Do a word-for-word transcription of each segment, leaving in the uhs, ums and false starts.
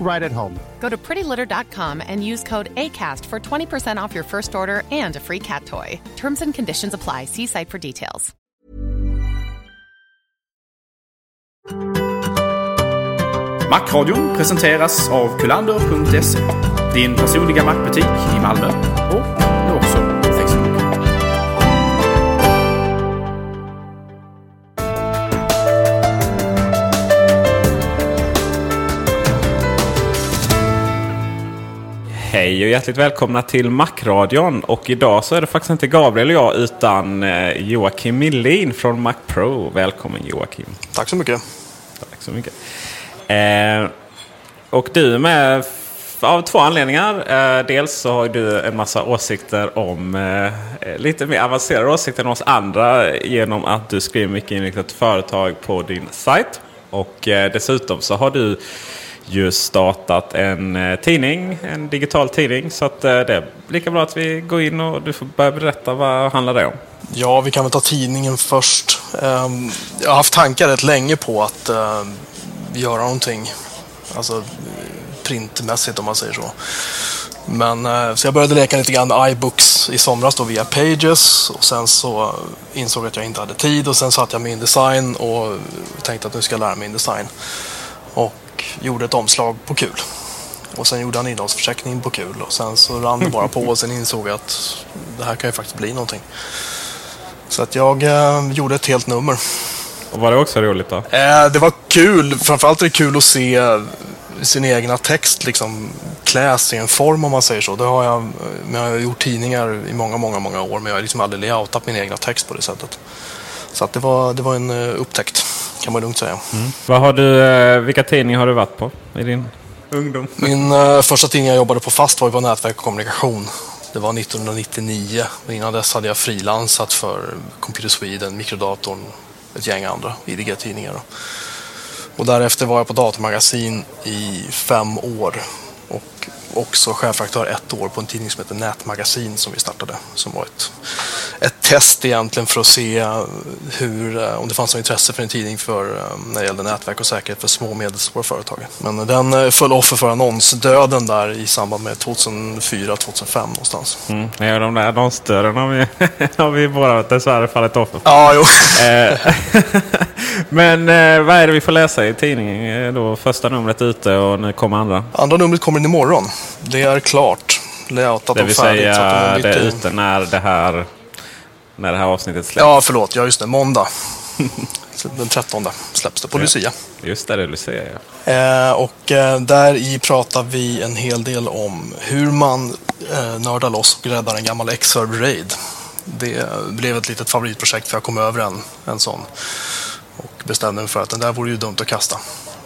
right at home. Go to pretty litter dot com and use code ACAST for twenty percent off your first order and a free cat toy. Terms and conditions apply. See site for details. Macradion presenteras av Kulander punkt se, din personliga Mac-butik i Malmö och nu också Facebook. Hej och hjärtligt välkomna till Macradion, och idag så är det faktiskt inte Gabriel och jag utan Joakim Millin från MacPro. Välkommen Joakim. Tack så mycket. Tack så mycket. Eh, och du med f- av två anledningar. Eh, dels så har du en massa åsikter om eh, lite mer avancerade åsikter än oss andra genom att du skriver mycket inriktat företag på din sajt. Och eh, dessutom så har du ju startat en eh, tidning, en digital tidning. Så att, eh, det är lika bra att vi går in och du får börja berätta vad handlar det om. Ja, vi kan väl ta tidningen först. Eh, jag har haft tankar rätt länge på att eh, göra någonting, alltså printmässigt om man säger så. Men så jag började leka lite grann med iBooks i somras då via Pages, och sen så insåg jag att jag inte hade tid, och sen satt jag med InDesign och tänkte att nu ska jag lära mig InDesign och gjorde ett omslag på kul, och sen gjorde jag en innehållsförsäkring på kul, och sen så rann det bara på, och sen insåg jag att det här kan ju faktiskt bli någonting, så att jag eh, gjorde ett helt nummer. Och var det också roligt då? Eh, det var kul. Framförallt är det kul att se sin egna text liksom kläs i en form om man säger så. Det har jag, men jag har gjort tidningar i många, många, många år, men jag har liksom aldrig layoutat min egna text på det sättet. Så att det, var, det var en upptäckt, kan man lugnt säga. Mm. Vad har du, vilka tidningar har du varit på i din ungdom? Min eh, första tidning jag jobbade på fast var på Nätverk och kommunikation. Det var nittonhundranittionio. Innan dess hade jag frilansat för Computer Sweden, Mikrodatorn, ett gäng andra I D G-tidningar då. Och därefter var jag på Datormagasin i fem år och också chefredaktör ett år på en tidning som heter Nätmagasin som vi startade, som var ett, ett test egentligen för att se hur, om det fanns något intresse för en tidning för, när det gällde nätverk och säkerhet för små och medelstora företag. Men den föll offer för annonsdöden där i samband med tjugohundrafyra tjugohundrafem någonstans. Mm. Ja, de där annonsdöden har vi, har vi bara dessvärre fallit offer för. Ja, jo. Men vad är det vi får läsa i tidningen då? Första numret ute och nu kommer andra. Andra numret kommer in imorgon. Det är klart. Layoutat och färdigt. Det vill säga det är ute när det här när det här avsnittet släpps. Ja, förlåt. Ja, just det. Måndag. Den trettonde släpps det på Lucia. Just det, det är Lucia, ja. Eh, och eh, där i pratar vi en hel del om hur man eh, nördar loss och räddar en gammal Xserve RAID. Det blev ett litet favoritprojekt för jag kom över en, en sån. Och bestämde mig för att den där vore ju dumt att kasta.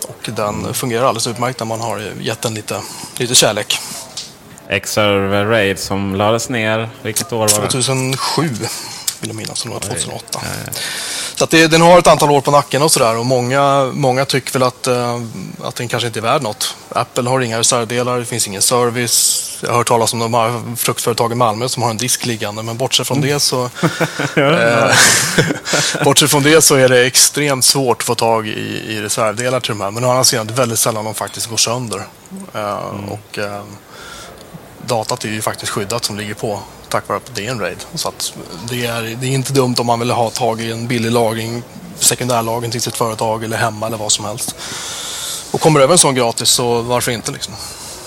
Och den mm. fungerar alldeles utmärkt när man har gett den lite, lite kärlek. Xserve RAID som lades ner, vilket år var det? tjugohundrasju vill jag minnas, som var tjugohundraåtta. Nej, nej. Så att det, den har ett antal år på nacken och sådär. Och många, många tycker väl att, att den kanske inte är värd något. Apple har inga reservdelar, det finns ingen service. Jag har hört talas om de här fruktföretag i Malmö som har en disk liggande, men bortsett från det så eh, bortsett från det så är det extremt svårt att få tag i, i reservdelar till de här. Men å andra sidan det är väldigt sällan de faktiskt går sönder. Eh, mm. Och eh, datat är ju faktiskt skyddat som ligger på tack vare att det är en RAID. Så att det, är, det är inte dumt om man vill ha tag i en billig lagring, sekundärlagring till sitt företag eller hemma eller vad som helst. Och kommer över en sån gratis, så varför inte liksom?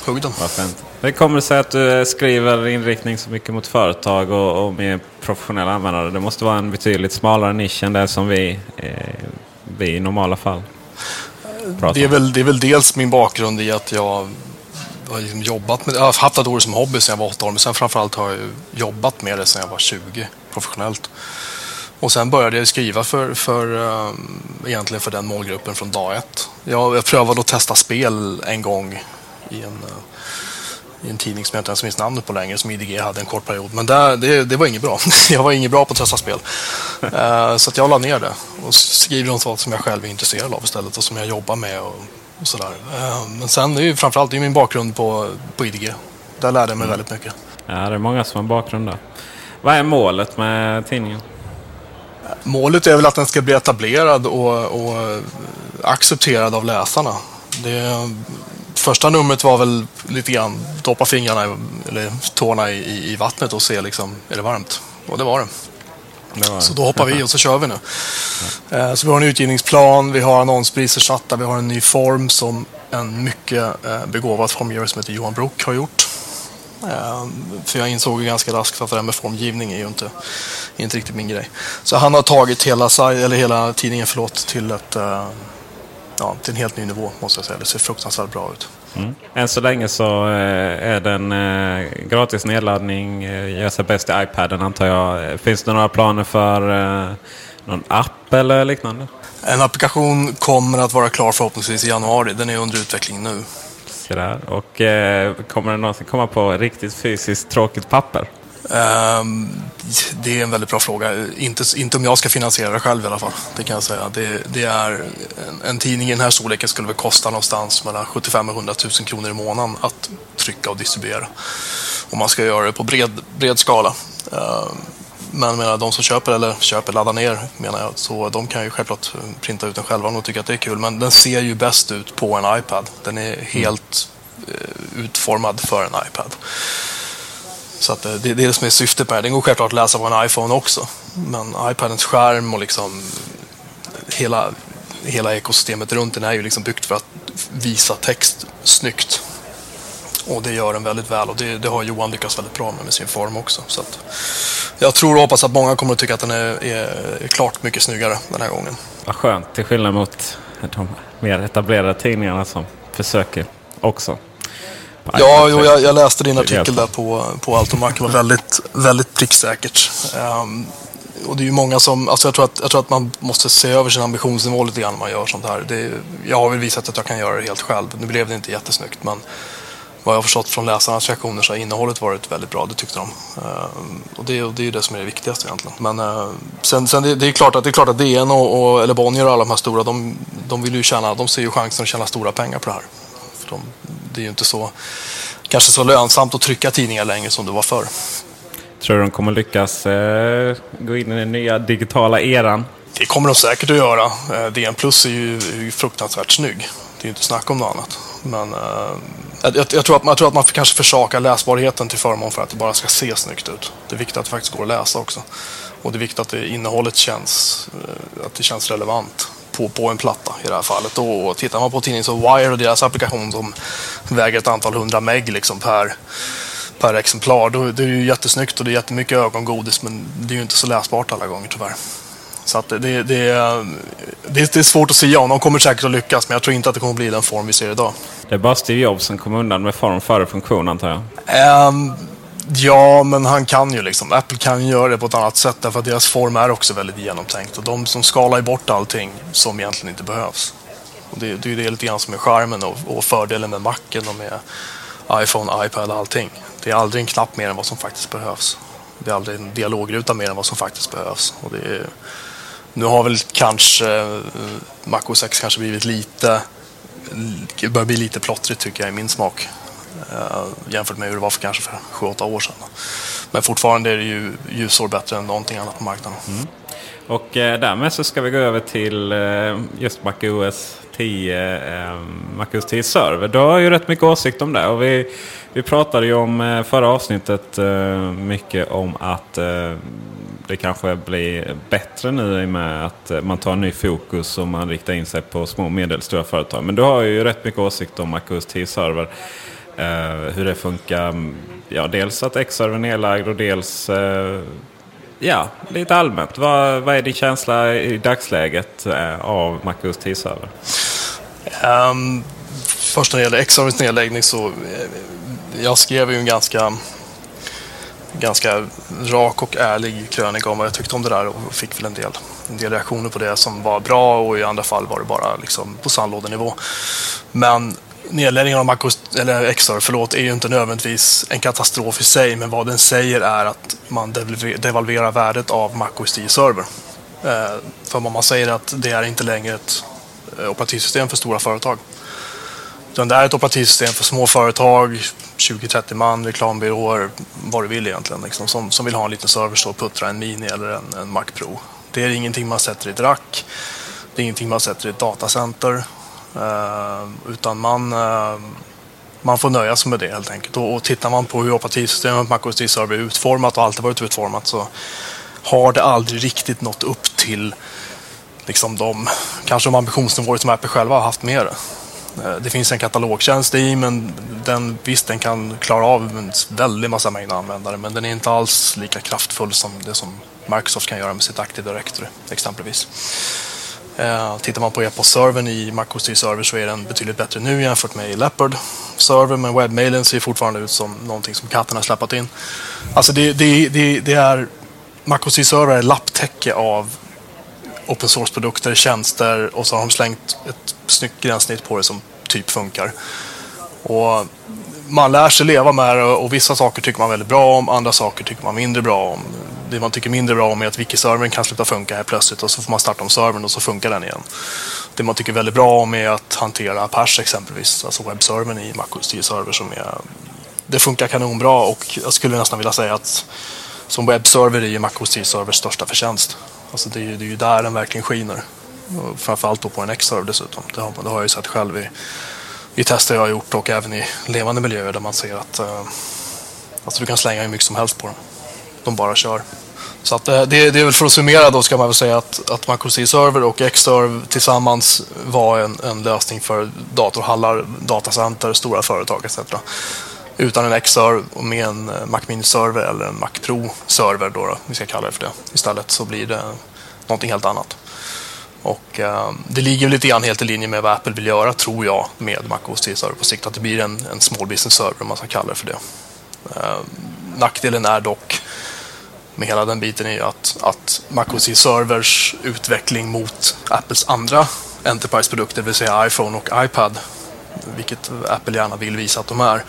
Hugg den. Varför inte? Det kommer sig att du skriver inriktning så mycket mot företag och, och med professionella användare. Det måste vara en betydligt smalare nisch än det som vi, eh, vi i normala fall pratar. Det är väl, det är väl dels min bakgrund i att jag har liksom jobbat med, jag har haft datorer som hobby sedan jag var åtta år, men sen framförallt har jag jobbat med det sedan jag var tjugo professionellt. Och sen började jag skriva för, för, um, egentligen för den målgruppen från dag ett. Jag, jag prövade att testa spel en gång i en, uh, i en tidning som jag inte ens minns namnet på längre, som I D G hade en kort period. Men där, det, det var inget bra. Jag var inget bra på att testa spel. Uh, så att jag la ner det och skriver om sånt som jag själv är intresserad av istället och som jag jobbar med och, och sådär. Uh, men sen är ju framförallt det är min bakgrund på, på I D G. Där lärde jag mig mm. väldigt mycket. Ja, det är många som har bakgrund där. Vad är målet med tidningen? Målet är väl att den ska bli etablerad och, och accepterad av läsarna. Det första numret var väl lite grann doppa fingrarna eller tårna i, i vattnet och se liksom, är det varmt? Och det var det. det, var det. Så då hoppar vi och så kör vi nu. Ja. Så vi har en utgivningsplan, vi har annonspriser satta, vi har en ny form som en mycket begåvad formgivare som heter Johan Brook har gjort. För jag insåg ganska raskt att det här med formgivning är ju inte, inte riktigt min grej. Så han har tagit hela, eller hela tidningen förlåt, till, ett, ja, till en helt ny nivå måste jag säga. Det ser fruktansvärt bra ut. Mm. Än så länge så är den gratis nedladdning, gör sig bäst i iPaden antar jag. Finns det några planer för någon app eller liknande? En applikation kommer att vara klar förhoppningsvis i januari. Den är under utveckling nu. Där. Och eh, kommer det någonsin komma på riktigt fysiskt tråkigt papper? Um, det är en väldigt bra fråga. Inte, inte om jag ska finansiera det själv i alla fall. Det kan jag säga. Det, det är, en, en tidning i den här storleken skulle väl kosta någonstans mellan sjuttiofem och hundra tusen kronor i månaden att trycka och distribuera. Och man ska göra det på bred, bred skala. Um, men menar, de som köper eller köper laddar ner menar jag, så de kan ju självklart printa ut den själva om de tycker att det är kul, men den ser ju bäst ut på en iPad. Den är helt eh, utformad för en iPad, så att det, det är det som är syftet med den. Går självklart att läsa på en iPhone också, men iPadens skärm och liksom hela, hela ekosystemet runt den är ju liksom byggt för att visa text snyggt, och det gör den väldigt väl, och det, det har Johan lyckats väldigt bra med, med sin form också, så att jag tror och hoppas att många kommer att tycka att den är, är klart mycket snyggare den här gången. Vad skönt, till skillnad mot de mer etablerade tidningarna som försöker också. Ja, jo, jag, jag läste din artikel där på, på Altomark. Det var väldigt, väldigt pricksäkert. Um, och det är ju många som... Alltså jag, tror att, jag tror att man måste se över sin ambitionsnivå lite grann när man gör sånt här. Det, jag har väl visat att jag kan göra det helt själv. Nu blev det inte jättesnyggt, men... Vad jag har förstått från läsarnas reaktioner så har innehållet varit väldigt bra, det tyckte de. Och det, och det är ju det som är det viktigaste egentligen. Men sen, sen det, det är klart att det är klart att D N och, och eller Bonnier och alla de här stora, de, de vill ju tjäna, de ser ju chansen att tjäna stora pengar på det här. För de, det är ju inte så kanske så lönsamt att trycka tidningar längre som det var förr. Tror du de kommer lyckas eh, gå in i den nya digitala eran? Det kommer de säkert att göra. D N Plus är ju, är ju fruktansvärt snygg. Det är ju inte snack om något annat. Men eh, jag, jag, tror att, jag tror att man kanske försakar läsbarheten till förmån för att det bara ska se snyggt ut. Det är viktigt att det faktiskt går att läsa också. Och det är viktigt att det, innehållet känns, att det känns relevant på, på en platta i det här fallet. Och tittar man på tidningen så Wire och deras applikation som väger ett antal hundra meg liksom per, per exemplar. Då, det är ju jättesnyggt och det är jättemycket ögongodis, men det är ju inte så läsbart alla gånger tyvärr. Så att det, det, det, det är svårt att säga om de kommer säkert att lyckas, men jag tror inte att det kommer bli den form vi ser idag. Det är bara Steve Jobs som kommer undan med form före funktion antar jag. Um, ja, men han kan ju liksom. Apple kan ju göra det på ett annat sätt därför att deras form är också väldigt genomtänkt. Och de som skalar bort allting som egentligen inte behövs. Och det, det är ju det lite grann som är skärmen och, och fördelen med Macen och med iPhone, iPad och allting. Det är aldrig en knapp mer än vad som faktiskt behövs. Det är aldrig en dialogruta mer än vad som faktiskt behövs. Och det är... Nu har väl kanske Mac O S X kanske blivit lite, börjar bli lite plottrigt tycker jag i min smak. jämfört med hur det var för kanske för sju åtta år sedan. Men fortfarande är det ju ljusår bättre än någonting annat på marknaden. Mm. Och därmed så ska vi gå över till just macOS tio, macOS tio server. Du har ju rätt mycket åsikt om det, och vi, vi pratade ju om förra avsnittet mycket om att det kanske blir bättre nu i och med att man tar en ny fokus och man riktar in sig på små och medelstora företag. Men du har ju rätt mycket åsikt om macOS tio server. Hur det funkar, ja, dels att Xservern är nedlagd och dels... Ja, lite allmänt. Vad, vad är din känsla i dagsläget av macOS tio server? Um, först när det gäller Xserverns nedläggning så jag skrev ju en ganska ganska rak och ärlig krönika om vad jag tyckte om det där och fick väl en del, en del reaktioner på det som var bra, och i andra fall var det bara liksom på sandlådenivå. Men nedläggningen av macOS, eller Xserve, förlåt, är ju inte nödvändigtvis en katastrof i sig, men vad den säger är att man devalverar värdet av macOS tio server. För om man säger att det är inte längre ett operativsystem för stora företag, utan det är ett operativsystem för små företag, tjugo trettio man, reklambyråer, vad du vill egentligen, liksom, som, som vill ha en liten server så puttra en mini eller en, en Mac Pro. Det är ingenting man sätter i ett rack, det är ingenting man sätter i ett datacenter. Uh, utan man, uh, man får nöja sig med det helt enkelt. Och, och tittar man på hur operativsystemet macOS tio Server är utformat och alltid varit utformat, så har det aldrig riktigt nått upp till liksom de, kanske de ambitionsnivåer som Apple själva har haft med det. Uh, det finns en katalogtjänst i, men den, visst, den kan klara av en väldigt massa mängd användare, men den är inte alls lika kraftfull som det som Microsoft kan göra med sitt Active Directory exempelvis. Eh, tittar man på E P O S-servern i macOS tio server så är den betydligt bättre nu jämfört med Leopard-servern, men webbmailen ser fortfarande ut som någonting som katten har släppt in. Alltså det, det, det, det är macOS tio server är lapptäcke av open source-produkter, tjänster, och så har de slängt ett snyggt gränssnitt på det som typ funkar. Och man lär sig leva med det, och vissa saker tycker man väldigt bra om, andra saker tycker man mindre bra om. Det man tycker mindre bra om är att wiki-servern kan sluta funka här plötsligt, och så får man starta om servern och så funkar den igen. Det man tycker väldigt bra om är att hantera Apache exempelvis, alltså webbservern i macOS tio server som är... Det funkar kanonbra, och jag skulle nästan vilja säga att som webbserver är macOS tio servers största förtjänst. Alltså det är ju, det är ju där den verkligen skiner. Och framförallt då på en Xserve dessutom. Det har, det har jag ju sett själv i, i tester jag har gjort, och även i levande miljöer där man ser att eh, alltså du kan slänga hur mycket som helst på dem. De bara kör. Så att det, det är väl för att summera då, ska man väl säga att, att macOS tio server och Xserve tillsammans var en, en lösning för datorhallar, datacenter, stora företag et cetera. Utan en Xserve och med en Mac Mini-server eller en Mac Pro-server då, då, vi ska kalla det för det istället, så blir det någonting helt annat. Och eh, det ligger lite grann helt i linje med vad Apple vill göra, tror jag, med macOS tio server på sikt, att det blir en, en small business server, om man ska kalla det för det. Eh, nackdelen är dock med hela den biten är ju att, att macOS tio servers utveckling mot Apples andra enterprise-produkter, det vill säga iPhone och iPad, vilket Apple gärna vill visa att de är.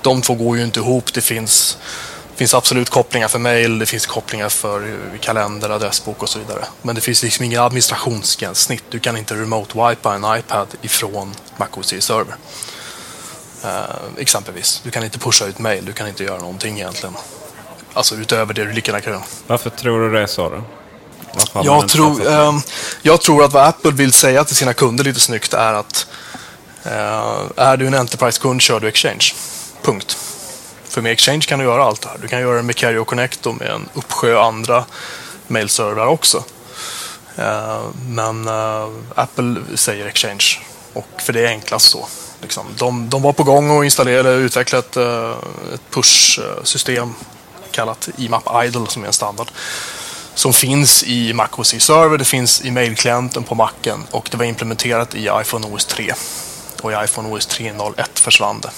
De två går ju inte ihop. Det finns, finns absolut kopplingar för mail, det finns kopplingar för kalender, adressbok och så vidare. Men det finns liksom inga administrationsgränssnitt. Du kan inte remote-wipa en iPad ifrån macOS tio server. Uh, exempelvis. Du kan inte pusha ut mail, du kan inte göra någonting egentligen. Alltså utöver det du lika gärna. Varför tror du det är så då? Jag tror, eh, jag tror att vad Apple vill säga till sina kunder lite snyggt är att eh, är du en Enterprise-kund kör du Exchange. Punkt. För med Exchange kan du göra allt det här. Du kan göra det med Carrier Connect och med en uppsjö andra mailservrar också. Eh, men eh, Apple säger Exchange. Och för det är enklast så. Liksom. De, de var på gång att installera eller utveckla ett, ett push-system kallat I M A P I D L, som är en standard som finns i macOS tio server, det finns i mailklienten på Macen, och det var implementerat i iPhone O S tre, och i iPhone O S tre punkt noll ett försvann det,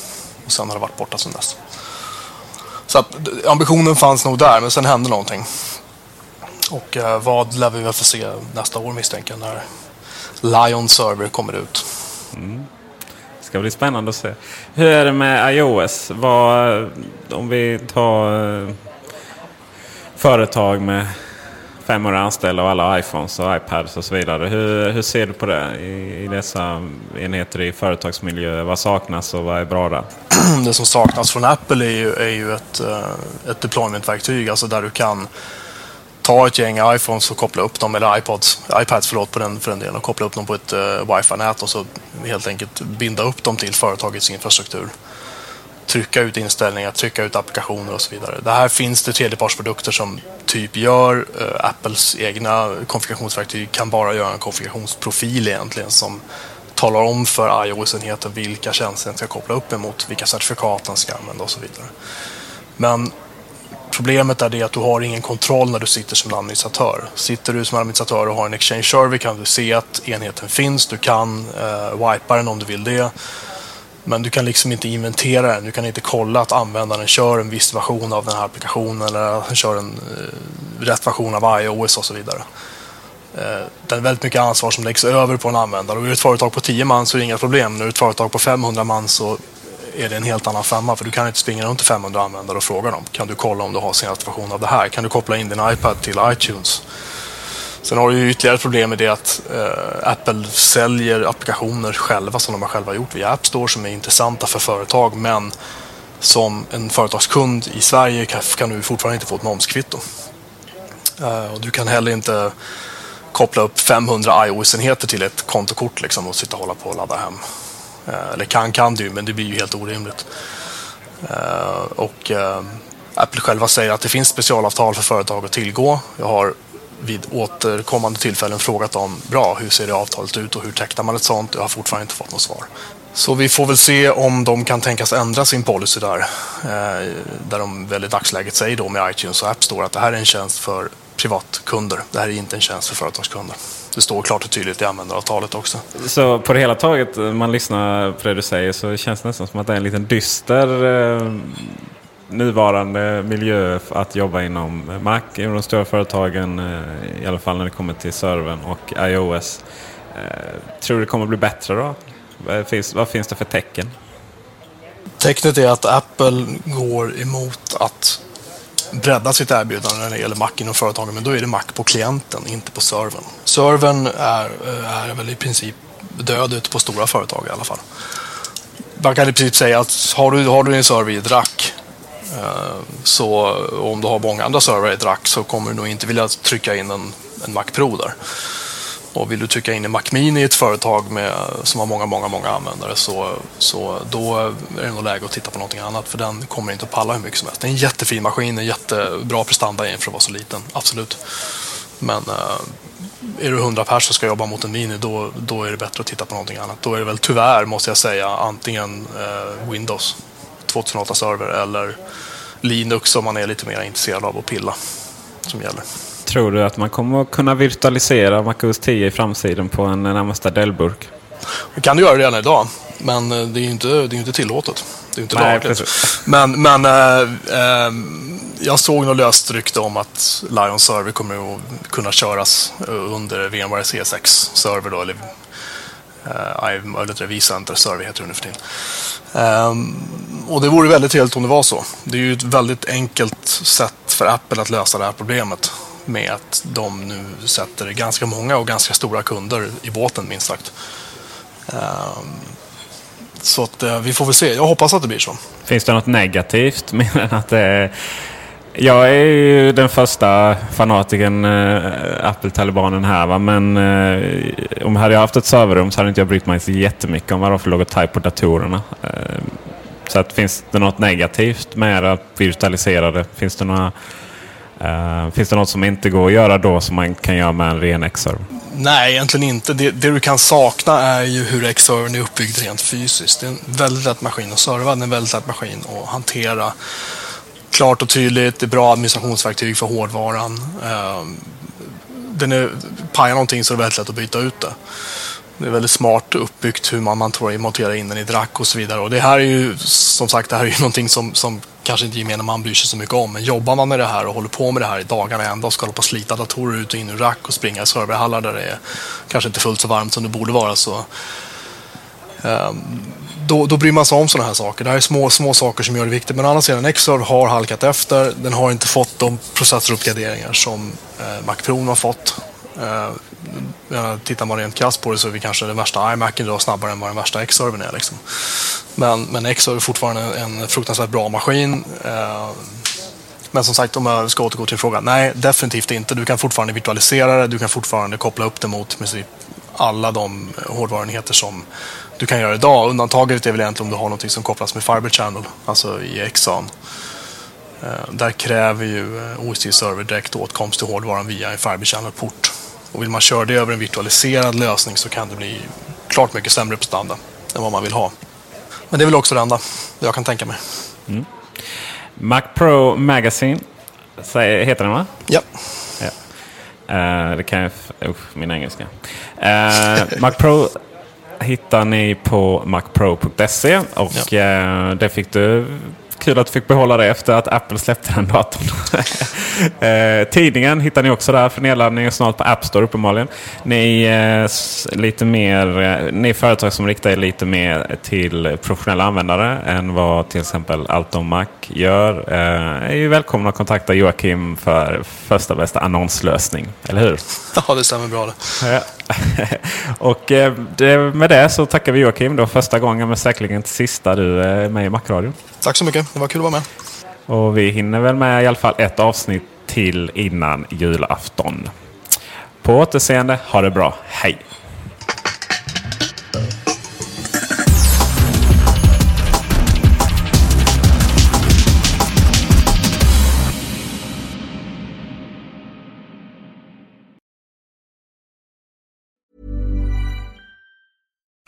och sen har det varit borta sedan dess. Så att ambitionen fanns nog där, men sen hände någonting, och eh, vad lär vi väl få se nästa år, misstänker, när Lion Server kommer ut. Mm. Det ska bli spännande att se. Hur är det med iOS? Vad, om vi tar företag med femhundra anställda och alla iPhones och iPads och så vidare. Hur, hur ser du på det i, i dessa enheter i företagsmiljö? Vad saknas och vad är bra där? Det som saknas från Apple är ju, är ju ett, ett deploymentverktyg, alltså där du kan ta ett gäng iPhones och koppla upp dem, eller iPods, iPads förlåt på den, för den delen, och koppla upp dem på ett uh, Wi-Fi-nät och så helt enkelt binda upp dem till företagets infrastruktur. Trycka ut inställningar, trycka ut applikationer och så vidare. Det här finns det tredjepartsprodukter som typ gör. Uh, Apples egna konfigurationsverktyg kan bara göra en konfigurationsprofil egentligen som talar om för iOS-enheten vilka tjänster den ska koppla upp emot, vilka certifikat den ska använda och så vidare. Men problemet är det att du har ingen kontroll när du sitter som administratör. Sitter du som administratör och har en Exchange server kan du se att enheten finns. Du kan eh, wipa den om du vill det. Men du kan liksom inte inventera den. Du kan inte kolla att användaren kör en viss version av den här applikationen eller att den kör en eh, rätt version av iOS och så vidare. Eh, det är väldigt mycket ansvar som läggs över på en användare. Och är ett företag på tio man så är det inga problem. När du är ett företag på femhundra man så är det en helt annan femma, för du kan inte springa runt till femhundra användare och fråga dem. Kan du kolla om du har senaste version av det här? Kan du koppla in din iPad till iTunes? Sen har du ju ytterligare problem med det att eh, Apple säljer applikationer själva som de har själva gjort via App Store som är intressanta för företag, men som en företagskund i Sverige kan, kan du fortfarande inte få ett momskvitto. Eh, och du kan heller inte koppla upp femhundra iOS-enheter till ett kontokort liksom, och sitta och hålla på och ladda hem. Eller kan kan du, men det blir ju helt orimligt. Och Apple själva säger att det finns specialavtal för företag att tillgå. Jag har vid återkommande tillfällen frågat dem, bra, hur ser det avtalet ut och hur täcktar man ett sånt? Jag har fortfarande inte fått något svar. Så vi får väl se om de kan tänkas ändra sin policy där. Där de väl i dagsläget säger då med iTunes och App Store att det här är en tjänst för privatkunder. Det här är inte en tjänst för företagskunder. Det står klart och tydligt i användaravtalet också. Så på det hela taget, man lyssnar på det du säger, så känns det nästan som att det är en liten dyster eh, nuvarande miljö att jobba inom Mac, inom de stora företagen, eh, i alla fall när det kommer till servern och iOS. Eh, tror du det kommer bli bättre då? Vad finns, vad finns det för tecken? Tecknet är att Apple går emot att bredda sitt erbjudande när det gäller Mac inom företagen, men då är det Mac på klienten, inte på servern. Servern är, är väl i princip död ute på stora företag i alla fall. Man kan i princip säga att har du, har du en server i ett rack, eh, så om du har många andra server i ett rack så kommer du nog inte vilja trycka in en, en Mac Pro där. Och vill du trycka in en Mac Mini i ett företag med, som har många, många, många användare så, så då är det nog läge att titta på någonting annat, för den kommer inte att palla hur mycket som helst. Det är en jättefin maskin, en jättebra prestanda igen för att vara så liten, absolut. Men eh, är du hundra pers som ska jobba mot en Mini, då, då är det bättre att titta på någonting annat. Då är det väl tyvärr, måste jag säga, antingen eh, Windows tjugohundraåtta-server eller Linux om man är lite mer intresserad av att pilla som gäller. Tror du att man kommer att kunna virtualisera Mac O S tio i framsidan på en närmaste Dell-burk? Det kan du göra redan idag, men det är ju inte, det är inte tillåtet. Det är inte lagligt. Men, men äh, äh, jag såg något löst rykte om att Lion Server kommer att kunna köras under VMware C sex-server då, eller äh, vCenter-server heter det nu för tiden. Um, och det vore väldigt trevligt om det var så. Det är ju ett väldigt enkelt sätt för Apple att lösa det här problemet, med att de nu sätter ganska många och ganska stora kunder i båten, minst sagt. Så att vi får väl se. Jag hoppas att det blir så. Finns det något negativt mer än att det är... Jag är ju den första fanatiken äh, Apple-talibanen här, va? Men äh, om hade jag haft ett serverrum så hade inte jag brytt mig så jättemycket om vad de för logotyp på datorerna. Äh, så att, finns det något negativt med att virtualisera det? Finns det några... Uh, finns det något som inte går att göra då som man kan göra med en ren Xserve? Nej, egentligen inte. Det, det du kan sakna är ju hur Xserven är uppbyggd rent fysiskt. Det är en väldigt lätt maskin att serva, det är en väldigt lätt maskin att hantera. Klart och tydligt, det är bra administrationsverktyg för hårdvaran. Uh, den är, pajar någonting så är det väldigt lätt att byta ut det. Det är väldigt smart uppbyggt hur man, man tror, monterar in den i drack och så vidare. Och det här är ju, som sagt, det här är ju någonting som, som kanske inte gemene man bryr sig så mycket om. Men jobbar man med det här och håller på med det här i dagarna ända och ska hålla på och slita datorer ut och in i rack och springa i serverhallar där det är kanske inte fullt så varmt som det borde vara, så um, då, då bryr man sig om sådana här saker. Det här är små, små saker som gör det viktigt. Men å andra sidan, Xserve har halkat efter. Den har inte fått de processoruppgraderingar som eh, MacPro har fått. Eh, tittar man rent krasst på det så är vi kanske den värsta iMacen idag snabbare än vad den värsta Xserven är. Liksom. Men, men Xserve är fortfarande en fruktansvärt bra maskin. Eh, Men som sagt, om jag ska återgå till frågan, nej, definitivt inte. Du kan fortfarande virtualisera det, du kan fortfarande koppla upp det mot alla de hårdvaruenheter som du kan göra idag. Undantaget är väl egentligen om du har något som kopplas med Fiber Channel, alltså i Xan. Där kräver ju O S I-server direkt åtkomst till hårdvaran via en Fiber Channel-port. Och vill man köra det över en virtualiserad lösning så kan det bli klart mycket sämre prestanda än vad man vill ha. Men det är väl också det enda jag kan tänka mig. Mm. MacPro-magasin heter den, va? Ja. ja. Uh, det kan jag... F- uh, min engelska. Uh, MacPro hittar ni på mac pro punkt se och ja. uh, det fick du... Kul att du fick behålla det efter att Apple släppte den datorn. uh, tidningen hittar ni också där för nedladdning och snart på App Store uppenbarligen. Ni, uh, lite mer, uh, ni är företag som riktar er lite mer till professionella användare än vad till exempel Alton Mac gör. Uh, är ju välkomna att kontakta Joakim för första bästa annonslösning, eller hur? Ja, det stämmer bra det. Uh, och uh, det, med det så tackar vi Joakim då första gången, men säkerligen till sista du är uh, med i Macradion. Tack så mycket. Det var kul att vara med. Och vi hinner väl med i alla fall ett avsnitt till innan julafton. På återseende, ha det bra. Hej!